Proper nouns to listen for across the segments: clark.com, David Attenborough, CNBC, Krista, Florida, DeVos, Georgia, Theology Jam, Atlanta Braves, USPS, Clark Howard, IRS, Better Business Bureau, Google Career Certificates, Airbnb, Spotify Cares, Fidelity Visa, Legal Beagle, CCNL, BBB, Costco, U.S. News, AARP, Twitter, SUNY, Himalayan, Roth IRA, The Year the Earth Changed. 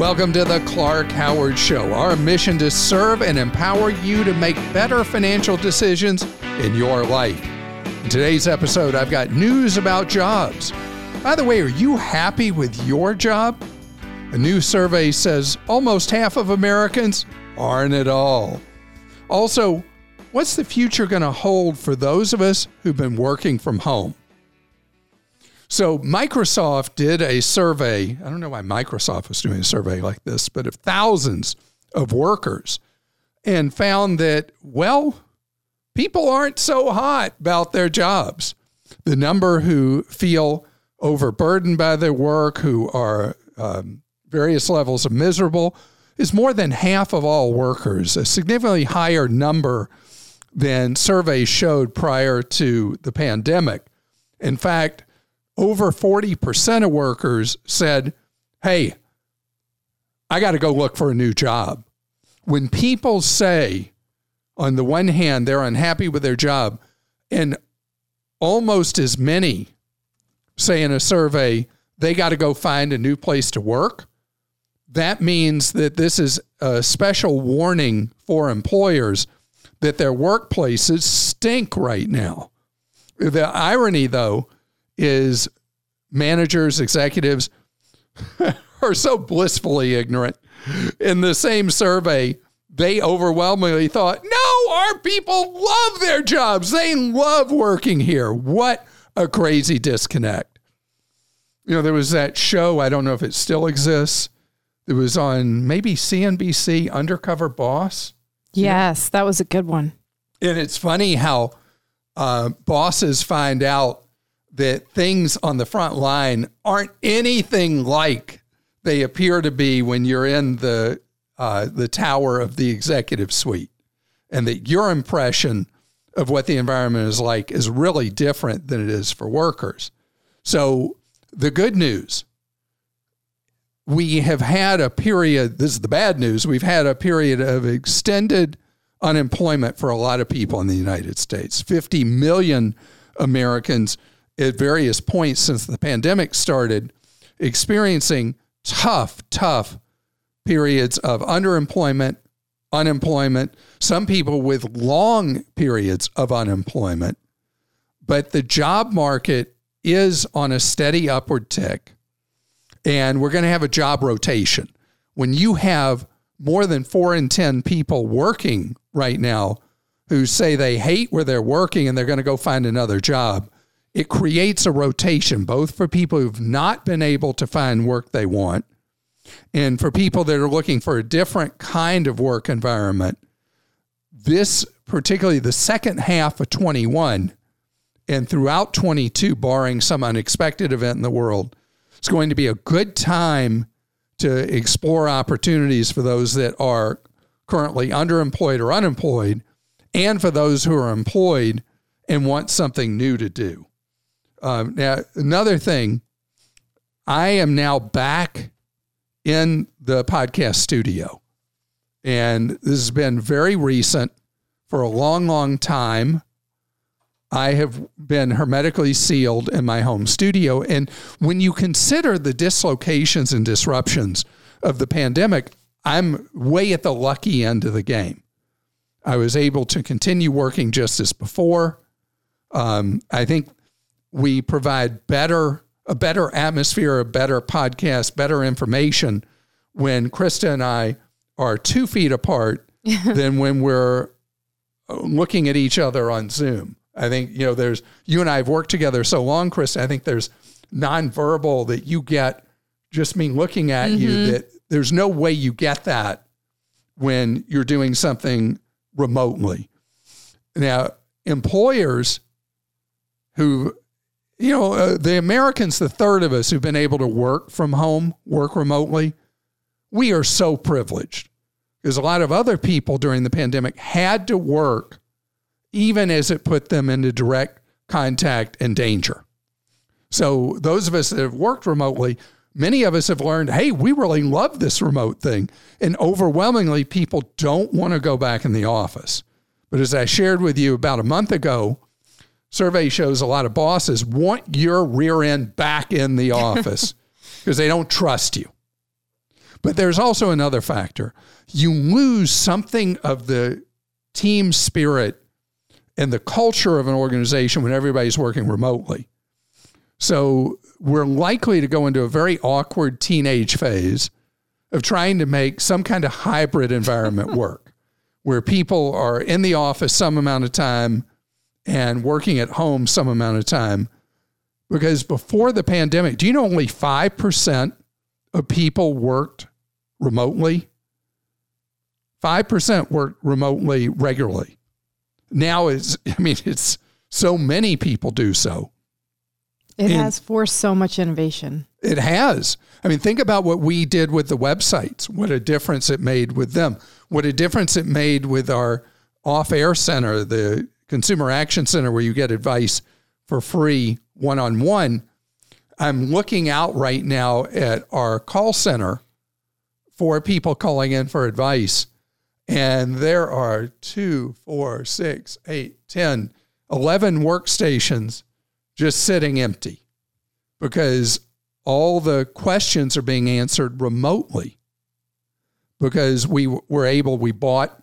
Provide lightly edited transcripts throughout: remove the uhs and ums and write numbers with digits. Welcome to the Clark Howard Show, our mission to serve and empower you to make better financial decisions in your life. In today's episode, I've got news about jobs. By the way, are you happy with your job? A new survey says almost half of Americans aren't at all. Also, what's the future going to hold for those of us who've been working from home? So Microsoft did a survey. I don't know why Microsoft was doing a survey like this, but of thousands of workers, and found that, well, people aren't so hot about their jobs. The number who feel overburdened by their work, who are various levels of miserable, is more than half of all workers, a significantly higher number than surveys showed prior to the pandemic. In fact, over 40% of workers said, hey, I got to go look for a new job. When people say, on the one hand, they're unhappy with their job, and almost as many say in a survey, they got to go find a new place to work, that means that this is a special warning for employers that their workplaces stink right now. The irony, though, is managers, executives are so blissfully ignorant. In the same survey, they overwhelmingly thought, no, our people love their jobs. They love working here. What a crazy disconnect. You know, there was that show, I don't know if it still exists, it was on maybe CNBC, Undercover Boss. Yes, that was a good one. And it's funny how bosses find out that things on the front line aren't anything like they appear to be when you're in the tower of the executive suite, and that your impression of what the environment is like is really different than it is for workers. So the good news, we have had a period, this is the bad news, we've had a period of extended unemployment for a lot of people in the United States. 50 million Americans at various points since the pandemic started experiencing tough periods of underemployment, unemployment, some people with long periods of unemployment. But the job market is on a steady upward tick. And we're going to have a job rotation. When you have more than 4 in 10 people working right now who say they hate where they're working and they're going to go find another job, it creates a rotation, both for people who've not been able to find work they want and for people that are looking for a different kind of work environment. This, particularly the second half of 21 and throughout 22, barring some unexpected event in the world, it's going to be a good time to explore opportunities for those that are currently underemployed or unemployed, and for those who are employed and want something new to do. Now, another thing, I am now back in the podcast studio, and this has been very recent. For a long, long time, I have been hermetically sealed in my home studio. And when you consider the dislocations and disruptions of the pandemic, I'm way at the lucky end of the game. I was able to continue working just as before. I think we provide a better atmosphere, a better podcast, better information when Krista and I are 2 feet apart than when we're looking at each other on Zoom. I think, you know, you and I have worked together so long, Chris, I think there's nonverbal that you get just me looking at you, that there's no way you get that when you're doing something remotely. Now, employers who, you know, the Americans, the third of us who've been able to work from home, work remotely, we are so privileged, because a lot of other people during the pandemic had to work even as it put them into direct contact and danger. So those of us that have worked remotely, many of us have learned, hey, we really love this remote thing. And overwhelmingly, people don't want to go back in the office. But as I shared with you about a month ago, survey shows a lot of bosses want your rear end back in the office because they don't trust you. But there's also another factor. You lose something of the team spirit and the culture of an organization when everybody's working remotely. So we're likely to go into a very awkward teenage phase of trying to make some kind of hybrid environment work where people are in the office some amount of time and working at home some amount of time. Because before the pandemic, do you know only 5% of people worked remotely? 5% worked remotely regularly. Now it's so many people do so. It has forced so much innovation. It has. I mean, think about what we did with the websites, what a difference it made with them, what a difference it made with our off-air center, the Consumer Action Center, where you get advice for free one-on-one. I'm looking out right now at our call center for people calling in for advice. And there are 11 workstations just sitting empty because all the questions are being answered remotely because we bought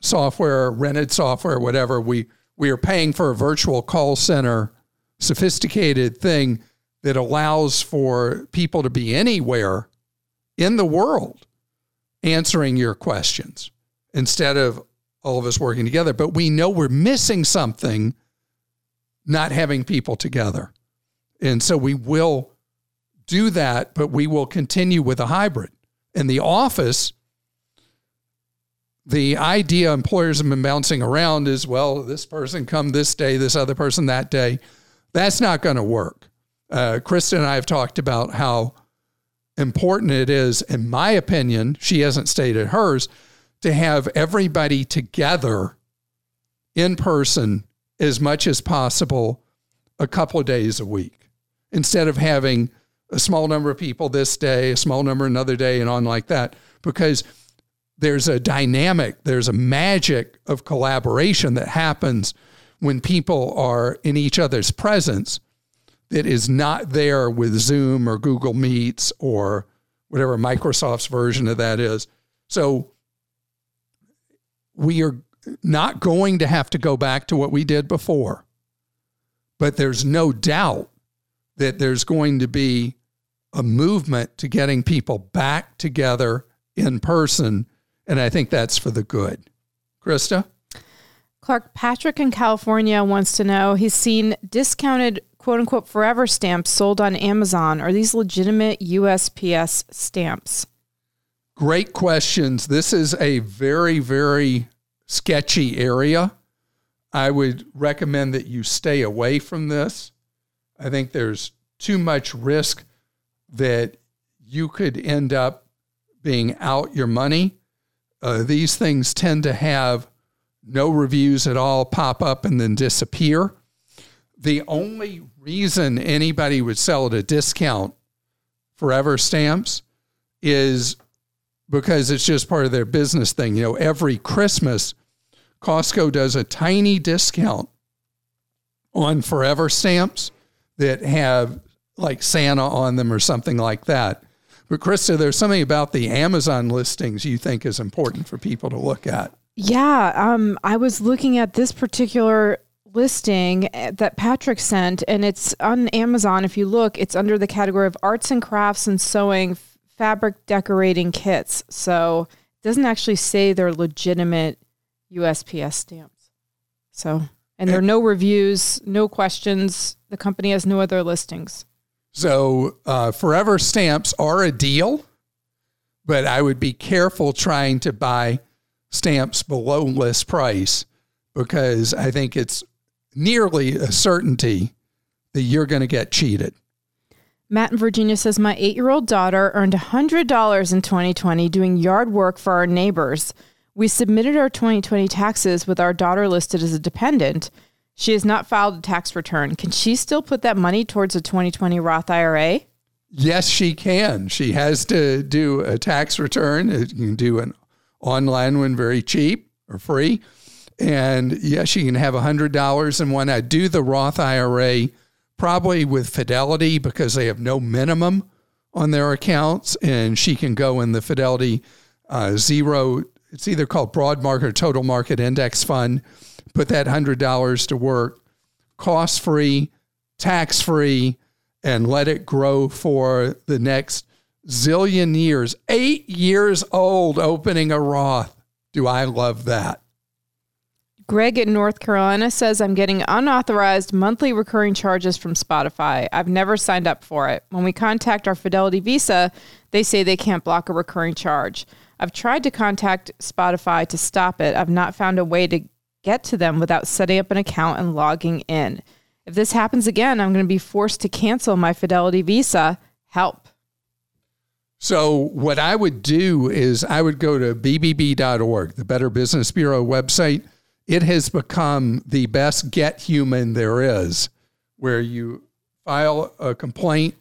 software, rented software, whatever. We are paying for a virtual call center, sophisticated thing that allows for people to be anywhere in the world answering your questions instead of all of us working together. But we know we're missing something not having people together. And so we will do that, but we will continue with a hybrid. In the office, the idea employers have been bouncing around is, well, this person come this day, this other person that day. That's not going to work. Krista and I have talked about how important it is, in my opinion, she hasn't stated hers, to have everybody together in person as much as possible a couple of days a week, instead of having a small number of people this day, a small number another day, and on like that, because there's a dynamic, there's a magic of collaboration that happens when people are in each other's presence that is not there with Zoom or Google Meets or whatever Microsoft's version of that is. So we are not going to have to go back to what we did before, but there's no doubt that there's going to be a movement to getting people back together in person, and I think that's for the good. Krista? Clark, Patrick in California wants to know, he's seen discounted quote-unquote forever stamps sold on Amazon. Are these legitimate USPS stamps? Great questions. This is a very, very sketchy area. I would recommend that you stay away from this. I think there's too much risk that you could end up being out your money. These things tend to have no reviews at all, pop up and then disappear. The only reason anybody would sell at a discount forever stamps is because it's just part of their business thing. You know, every Christmas, Costco does a tiny discount on forever stamps that have like Santa on them or something like that. But Krista, there's something about the Amazon listings you think is important for people to look at. Yeah, I was looking at this particular listing that Patrick sent, and it's on Amazon. If you look, it's under the category of arts and crafts and sewing, fabric decorating kits. So it doesn't actually say they're legitimate USPS stamps. So, and there are no reviews, no questions. The company has no other listings. So forever stamps are a deal, but I would be careful trying to buy stamps below list price, because I think it's nearly a certainty that you're going to get cheated. Matt in Virginia says, my 8-year-old daughter earned $100 in 2020 doing yard work for our neighbors. We submitted our 2020 taxes with our daughter listed as a dependent. She has not filed a tax return. Can she still put that money towards a 2020 Roth IRA? Yes, she can. She has to do a tax return. You can do an online one very cheap or free. And yes, you can have $100 in one. I do the Roth IRA probably with Fidelity because they have no minimum on their accounts, and she can go in the Fidelity Zero. It's either called Broad Market or Total Market Index Fund. Put that $100 to work, cost-free, tax-free, and let it grow for the next zillion years. 8 years old, opening a Roth. Do I love that? Greg in North Carolina says, I'm getting unauthorized monthly recurring charges from Spotify. I've never signed up for it. When we contact our Fidelity Visa, they say they can't block a recurring charge. I've tried to contact Spotify to stop it. I've not found a way to get to them without setting up an account and logging in. If this happens again, I'm going to be forced to cancel my Fidelity Visa. Help. So what I would do is I would go to BBB.org, the Better Business Bureau website. It has become the best get human there is, where you file a complaint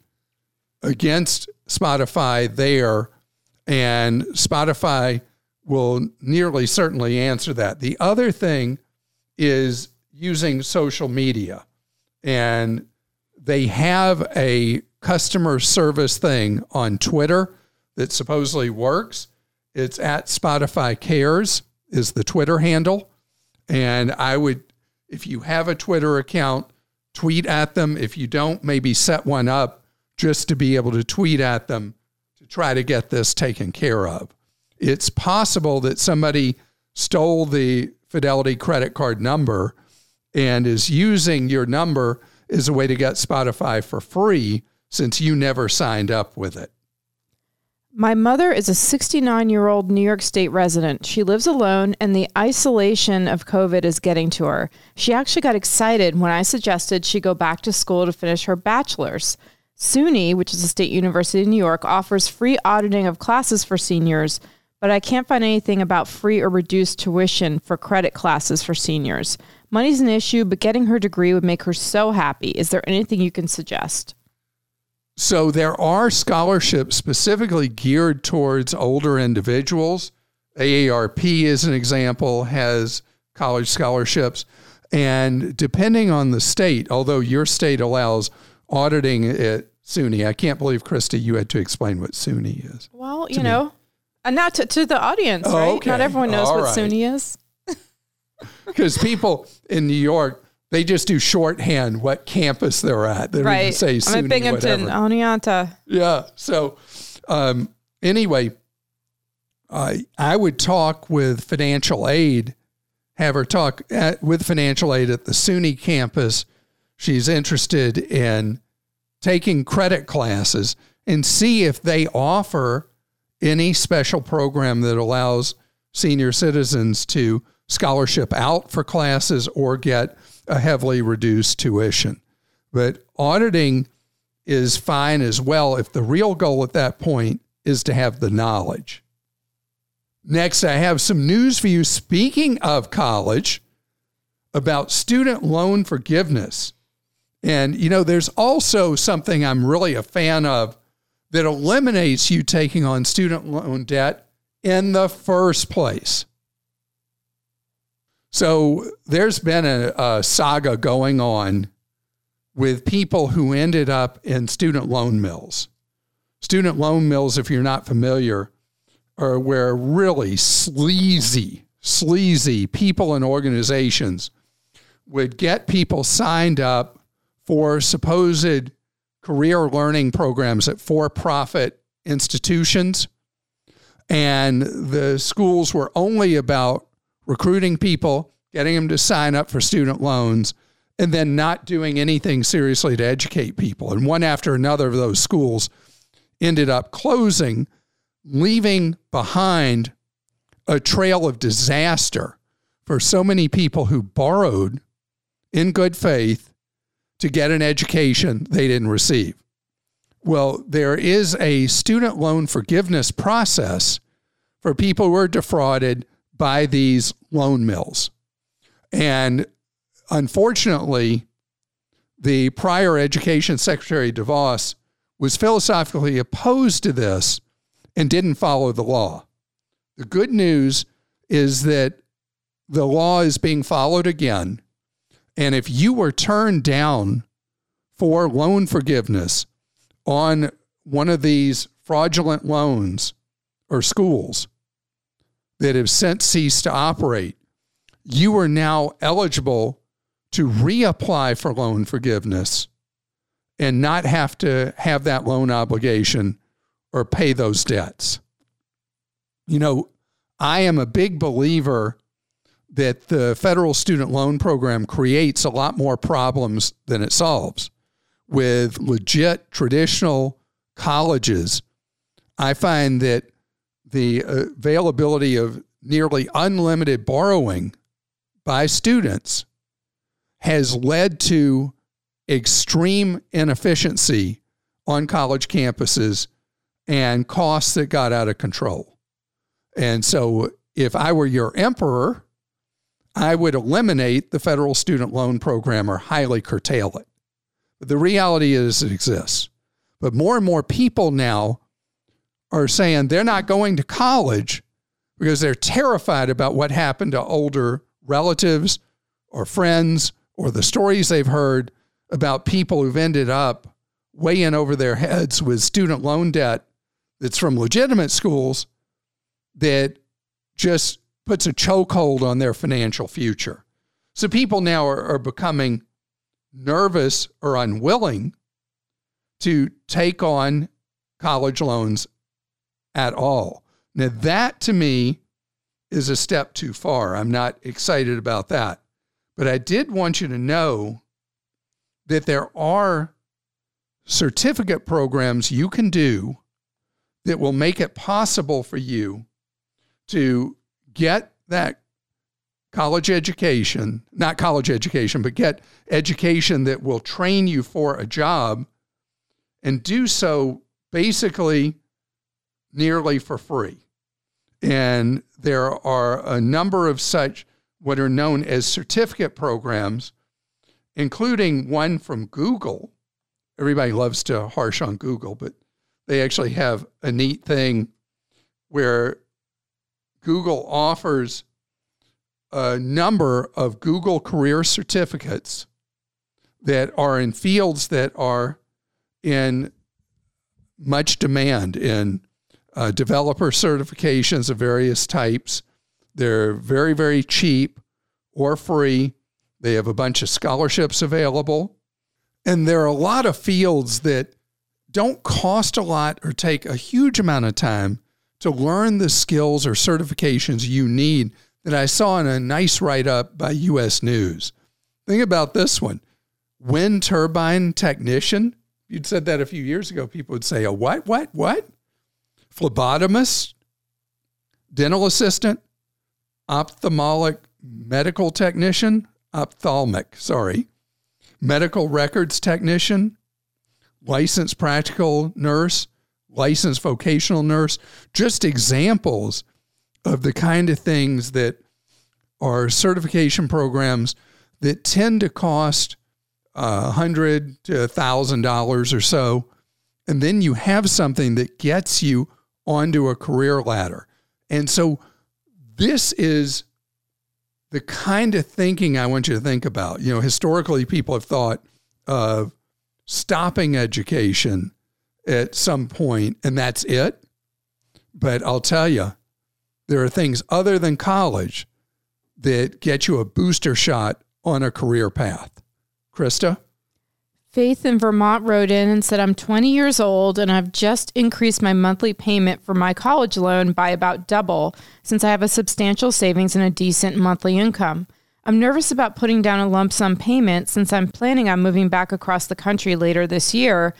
against Spotify there, and Spotify will nearly certainly answer that. The other thing is using social media, and they have a customer service thing on Twitter that supposedly works. It's at Spotify Cares is the Twitter handle. And I would, if you have a Twitter account, tweet at them. If you don't, maybe set one up just to be able to tweet at them to try to get this taken care of. It's possible that somebody stole the Fidelity credit card number and is using your number as a way to get Spotify for free since you never signed up with it. My mother is a 69-year-old New York State resident. She lives alone, and the isolation of COVID is getting to her. She actually got excited when I suggested she go back to school to finish her bachelor's. SUNY, which is a state university in New York, offers free auditing of classes for seniors, but I can't find anything about free or reduced tuition for credit classes for seniors. Money's an issue, but getting her degree would make her so happy. Is there anything you can suggest? So there are scholarships specifically geared towards older individuals. AARP, as an example, has college scholarships. And depending on the state, although your state allows auditing at SUNY, I can't believe, Krista, you had to explain what SUNY is. Well, you know, and not to the audience, right? Okay. Not everyone knows what SUNY is. Because people in New York, they just do shorthand what campus they're at. They don't even say SUNY, I'm at Binghamton, whatever. Oneonta. Yeah. So anyway, I would talk with financial aid, have her talk with financial aid at the SUNY campus. She's interested in taking credit classes and see if they offer any special program that allows senior citizens to scholarship out for classes or get a heavily reduced tuition. But auditing is fine as well if the real goal at that point is to have the knowledge. Next, I have some news for you. Speaking of college, about student loan forgiveness. And, you know, there's also something I'm really a fan of that eliminates you taking on student loan debt in the first place. So there's been a saga going on with people who ended up in student loan mills. Student loan mills, if you're not familiar, are where really sleazy people and organizations would get people signed up for supposed career learning programs at for-profit institutions. And the schools were only about recruiting people, getting them to sign up for student loans, and then not doing anything seriously to educate people. And one after another of those schools ended up closing, leaving behind a trail of disaster for so many people who borrowed in good faith to get an education they didn't receive. Well, there is a student loan forgiveness process for people who are defrauded by these loan mills. And unfortunately, the prior Education Secretary DeVos was philosophically opposed to this and didn't follow the law. The good news is that the law is being followed again. And if you were turned down for loan forgiveness on one of these fraudulent loans or schools that have since ceased to operate, you are now eligible to reapply for loan forgiveness and not have to have that loan obligation or pay those debts. You know, I am a big believer that the federal student loan program creates a lot more problems than it solves. With legit traditional colleges, I find that the availability of nearly unlimited borrowing by students has led to extreme inefficiency on college campuses and costs that got out of control. And so if I were your emperor, I would eliminate the federal student loan program or highly curtail it. But the reality is it exists. But more and more people now are saying they're not going to college because they're terrified about what happened to older relatives or friends or the stories they've heard about people who've ended up way in over their heads with student loan debt that's from legitimate schools that just puts a chokehold on their financial future. So people now are becoming nervous or unwilling to take on college loans at all. Now, that to me is a step too far. I'm not excited about that. But I did want you to know that there are certificate programs you can do that will make it possible for you to get that college education, not college education, but get education that will train you for a job and do so basically nearly for free. And there are a number of such what are known as certificate programs, including one from Google. Everybody loves to harsh on Google, but they actually have a neat thing where Google offers a number of Google Career Certificates that are in fields that are in much demand in developer certifications of various types. They're very, very cheap or free. They have a bunch of scholarships available. And there are a lot of fields that don't cost a lot or take a huge amount of time to learn the skills or certifications you need that I saw in a nice write-up by U.S. News. Think about this one. Wind turbine technician. You'd said that a few years ago. People would say, a what? Phlebotomist, dental assistant, ophthalmic medical technician, medical records technician, licensed practical nurse, licensed vocational nurse, just examples of the kind of things that are certification programs that tend to cost $100 to $1,000 or so. And then you have something that gets you onto a career ladder. And so this is the kind of thinking I want you to think about. You know, historically, people have thought of stopping education at some point, and that's it. But I'll tell you, there are things other than college that get you a booster shot on a career path. Krista? Faith in Vermont wrote in and said, I'm 20 years old and I've just increased my monthly payment for my college loan by about double since I have a substantial savings and a decent monthly income. I'm nervous about putting down a lump sum payment since I'm planning on moving back across the country later this year,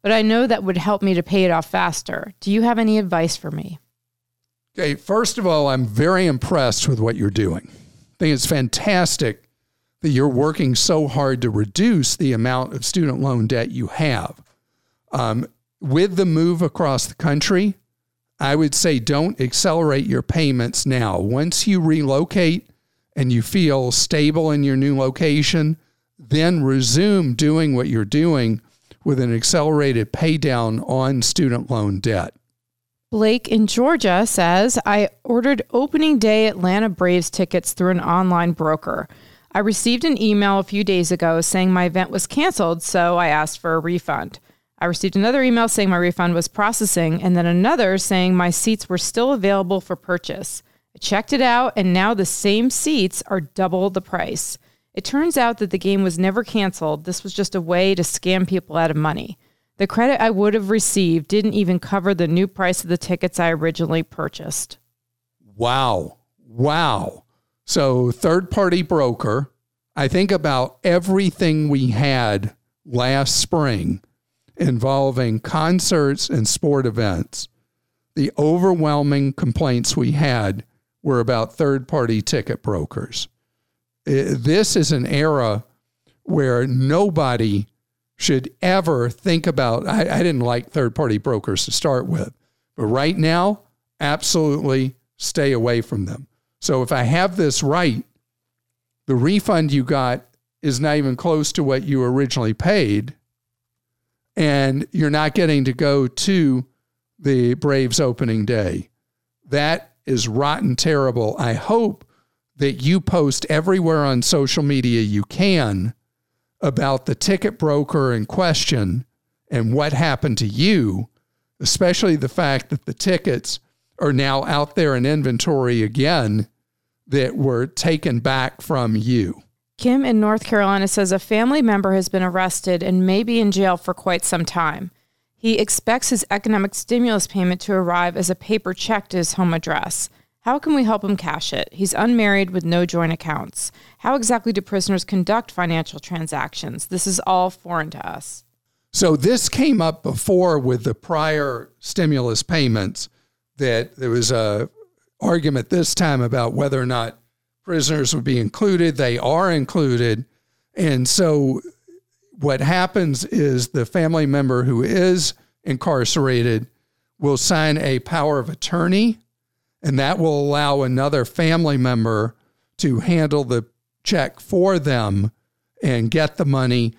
but I know that would help me to pay it off faster. Do you have any advice for me? Okay, first of all, I'm very impressed with what you're doing. I think it's fantastic that you're working so hard to reduce the amount of student loan debt you have. With the move across the country, I would say don't accelerate your payments now. Once you relocate and you feel stable in your new location, then resume doing what you're doing with an accelerated pay down on student loan debt. Blake in Georgia says, I ordered opening day Atlanta Braves tickets through an online broker. I received an email a few days ago saying my event was canceled, so I asked for a refund. I received another email saying my refund was processing, and then another saying my seats were still available for purchase. I checked it out, and now the same seats are double the price. It turns out that the game was never canceled. This was just a way to scam people out of money. The credit I would have received didn't even cover the new price of the tickets I originally purchased. Wow. So third-party broker, I think about everything we had last spring involving concerts and sport events. The overwhelming complaints we had were about third-party ticket brokers. This is an era where nobody should ever think about, I didn't like third-party brokers to start with, but right now, absolutely stay away from them. So if I have this right, the refund you got is not even close to what you originally paid, and you're not getting to go to the Braves opening day. That is rotten terrible. I hope that you post everywhere on social media you can about the ticket broker in question and what happened to you, especially the fact that the tickets are now out there in inventory again that were taken back from you. Kim in North Carolina says a family member has been arrested and may be in jail for quite some time. He expects his economic stimulus payment to arrive as a paper check to his home address. How can we help him cash it? He's unmarried with no joint accounts. How exactly do prisoners conduct financial transactions? This is all foreign to us. So this came up before with the prior stimulus payments, that there was an argument this time about whether or not prisoners would be included. They are included. And so what happens is the family member who is incarcerated will sign a power of attorney, and that will allow another family member to handle the check for them and get the money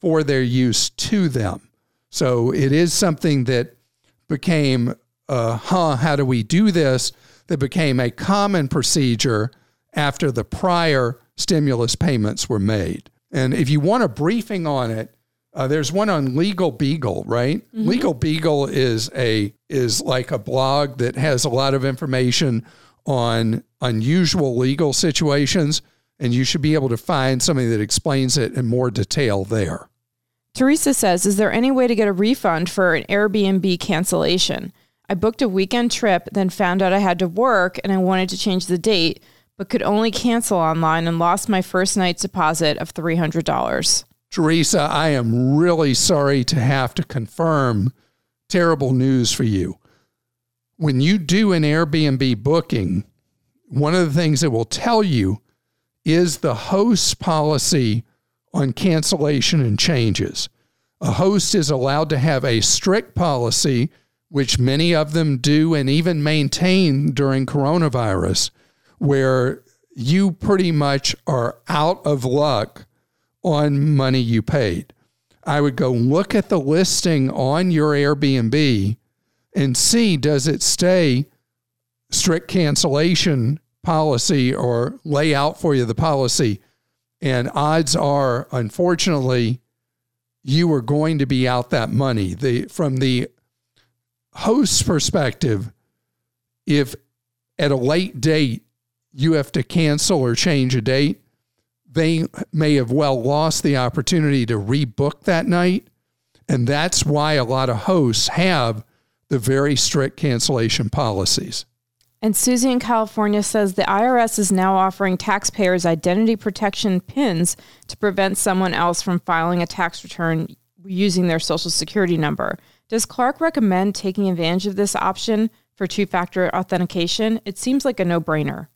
for their use to them. So it is something that became, how do we do this? That became a common procedure after the prior stimulus payments were made. And if you want a briefing on it, there's one on Legal Beagle, right? Mm-hmm. Legal Beagle is like a blog that has a lot of information on unusual legal situations, and you should be able to find something that explains it in more detail there. Teresa says, is there any way to get a refund for an Airbnb cancellation? I booked a weekend trip, then found out I had to work and I wanted to change the date, but could only cancel online and lost my first night's deposit of $300. Teresa, I am really sorry to have to confirm terrible news for you. When you do an Airbnb booking, one of the things it will tell you is the host's policy on cancellation and changes. A host is allowed to have a strict policy, which many of them do and even maintain during coronavirus, where you pretty much are out of luck on money you paid. I would go look at the listing on your Airbnb and see, does it stay strict cancellation policy or lay out for you the policy? And odds are, unfortunately, you are going to be out that money. From the host's perspective, if at a late date you have to cancel or change a date, they may have well lost the opportunity to rebook that night. And that's why a lot of hosts have the very strict cancellation policies. And Susie in California says the IRS is now offering taxpayers identity protection pins to prevent someone else from filing a tax return using their social security number. Does Clark recommend taking advantage of this option for two-factor authentication? It seems like a no-brainer.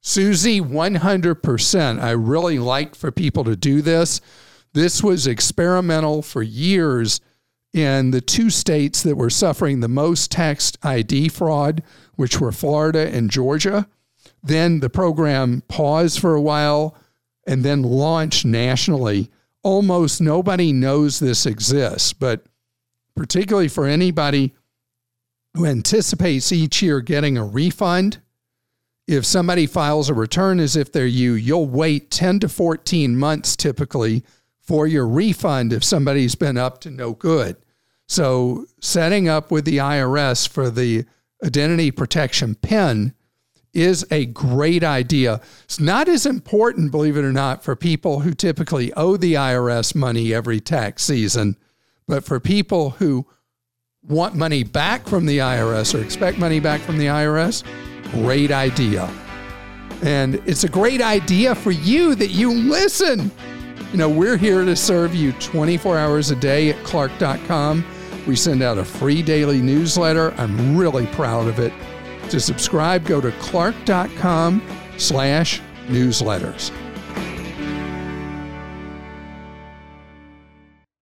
Susie, 100%. I really like for people to do this. This was experimental for years in the two states that were suffering the most tax ID fraud, which were Florida and Georgia. Then the program paused for a while and then launched nationally. Almost nobody knows this exists, but particularly for anybody who anticipates each year getting a refund, if somebody files a return as if they're you, you'll wait 10 to 14 months typically for your refund if somebody's been up to no good. So setting up with the IRS for the identity protection PIN is a great idea. It's not as important, believe it or not, for people who typically owe the IRS money every tax season, but for people who want money back from the IRS or expect money back from the IRS, great idea. And it's a great idea for you that you listen. You know, we're here to serve you 24 hours a day at clark.com. We send out a free daily newsletter. I'm really proud of it. To subscribe, go to clark.com/newsletters.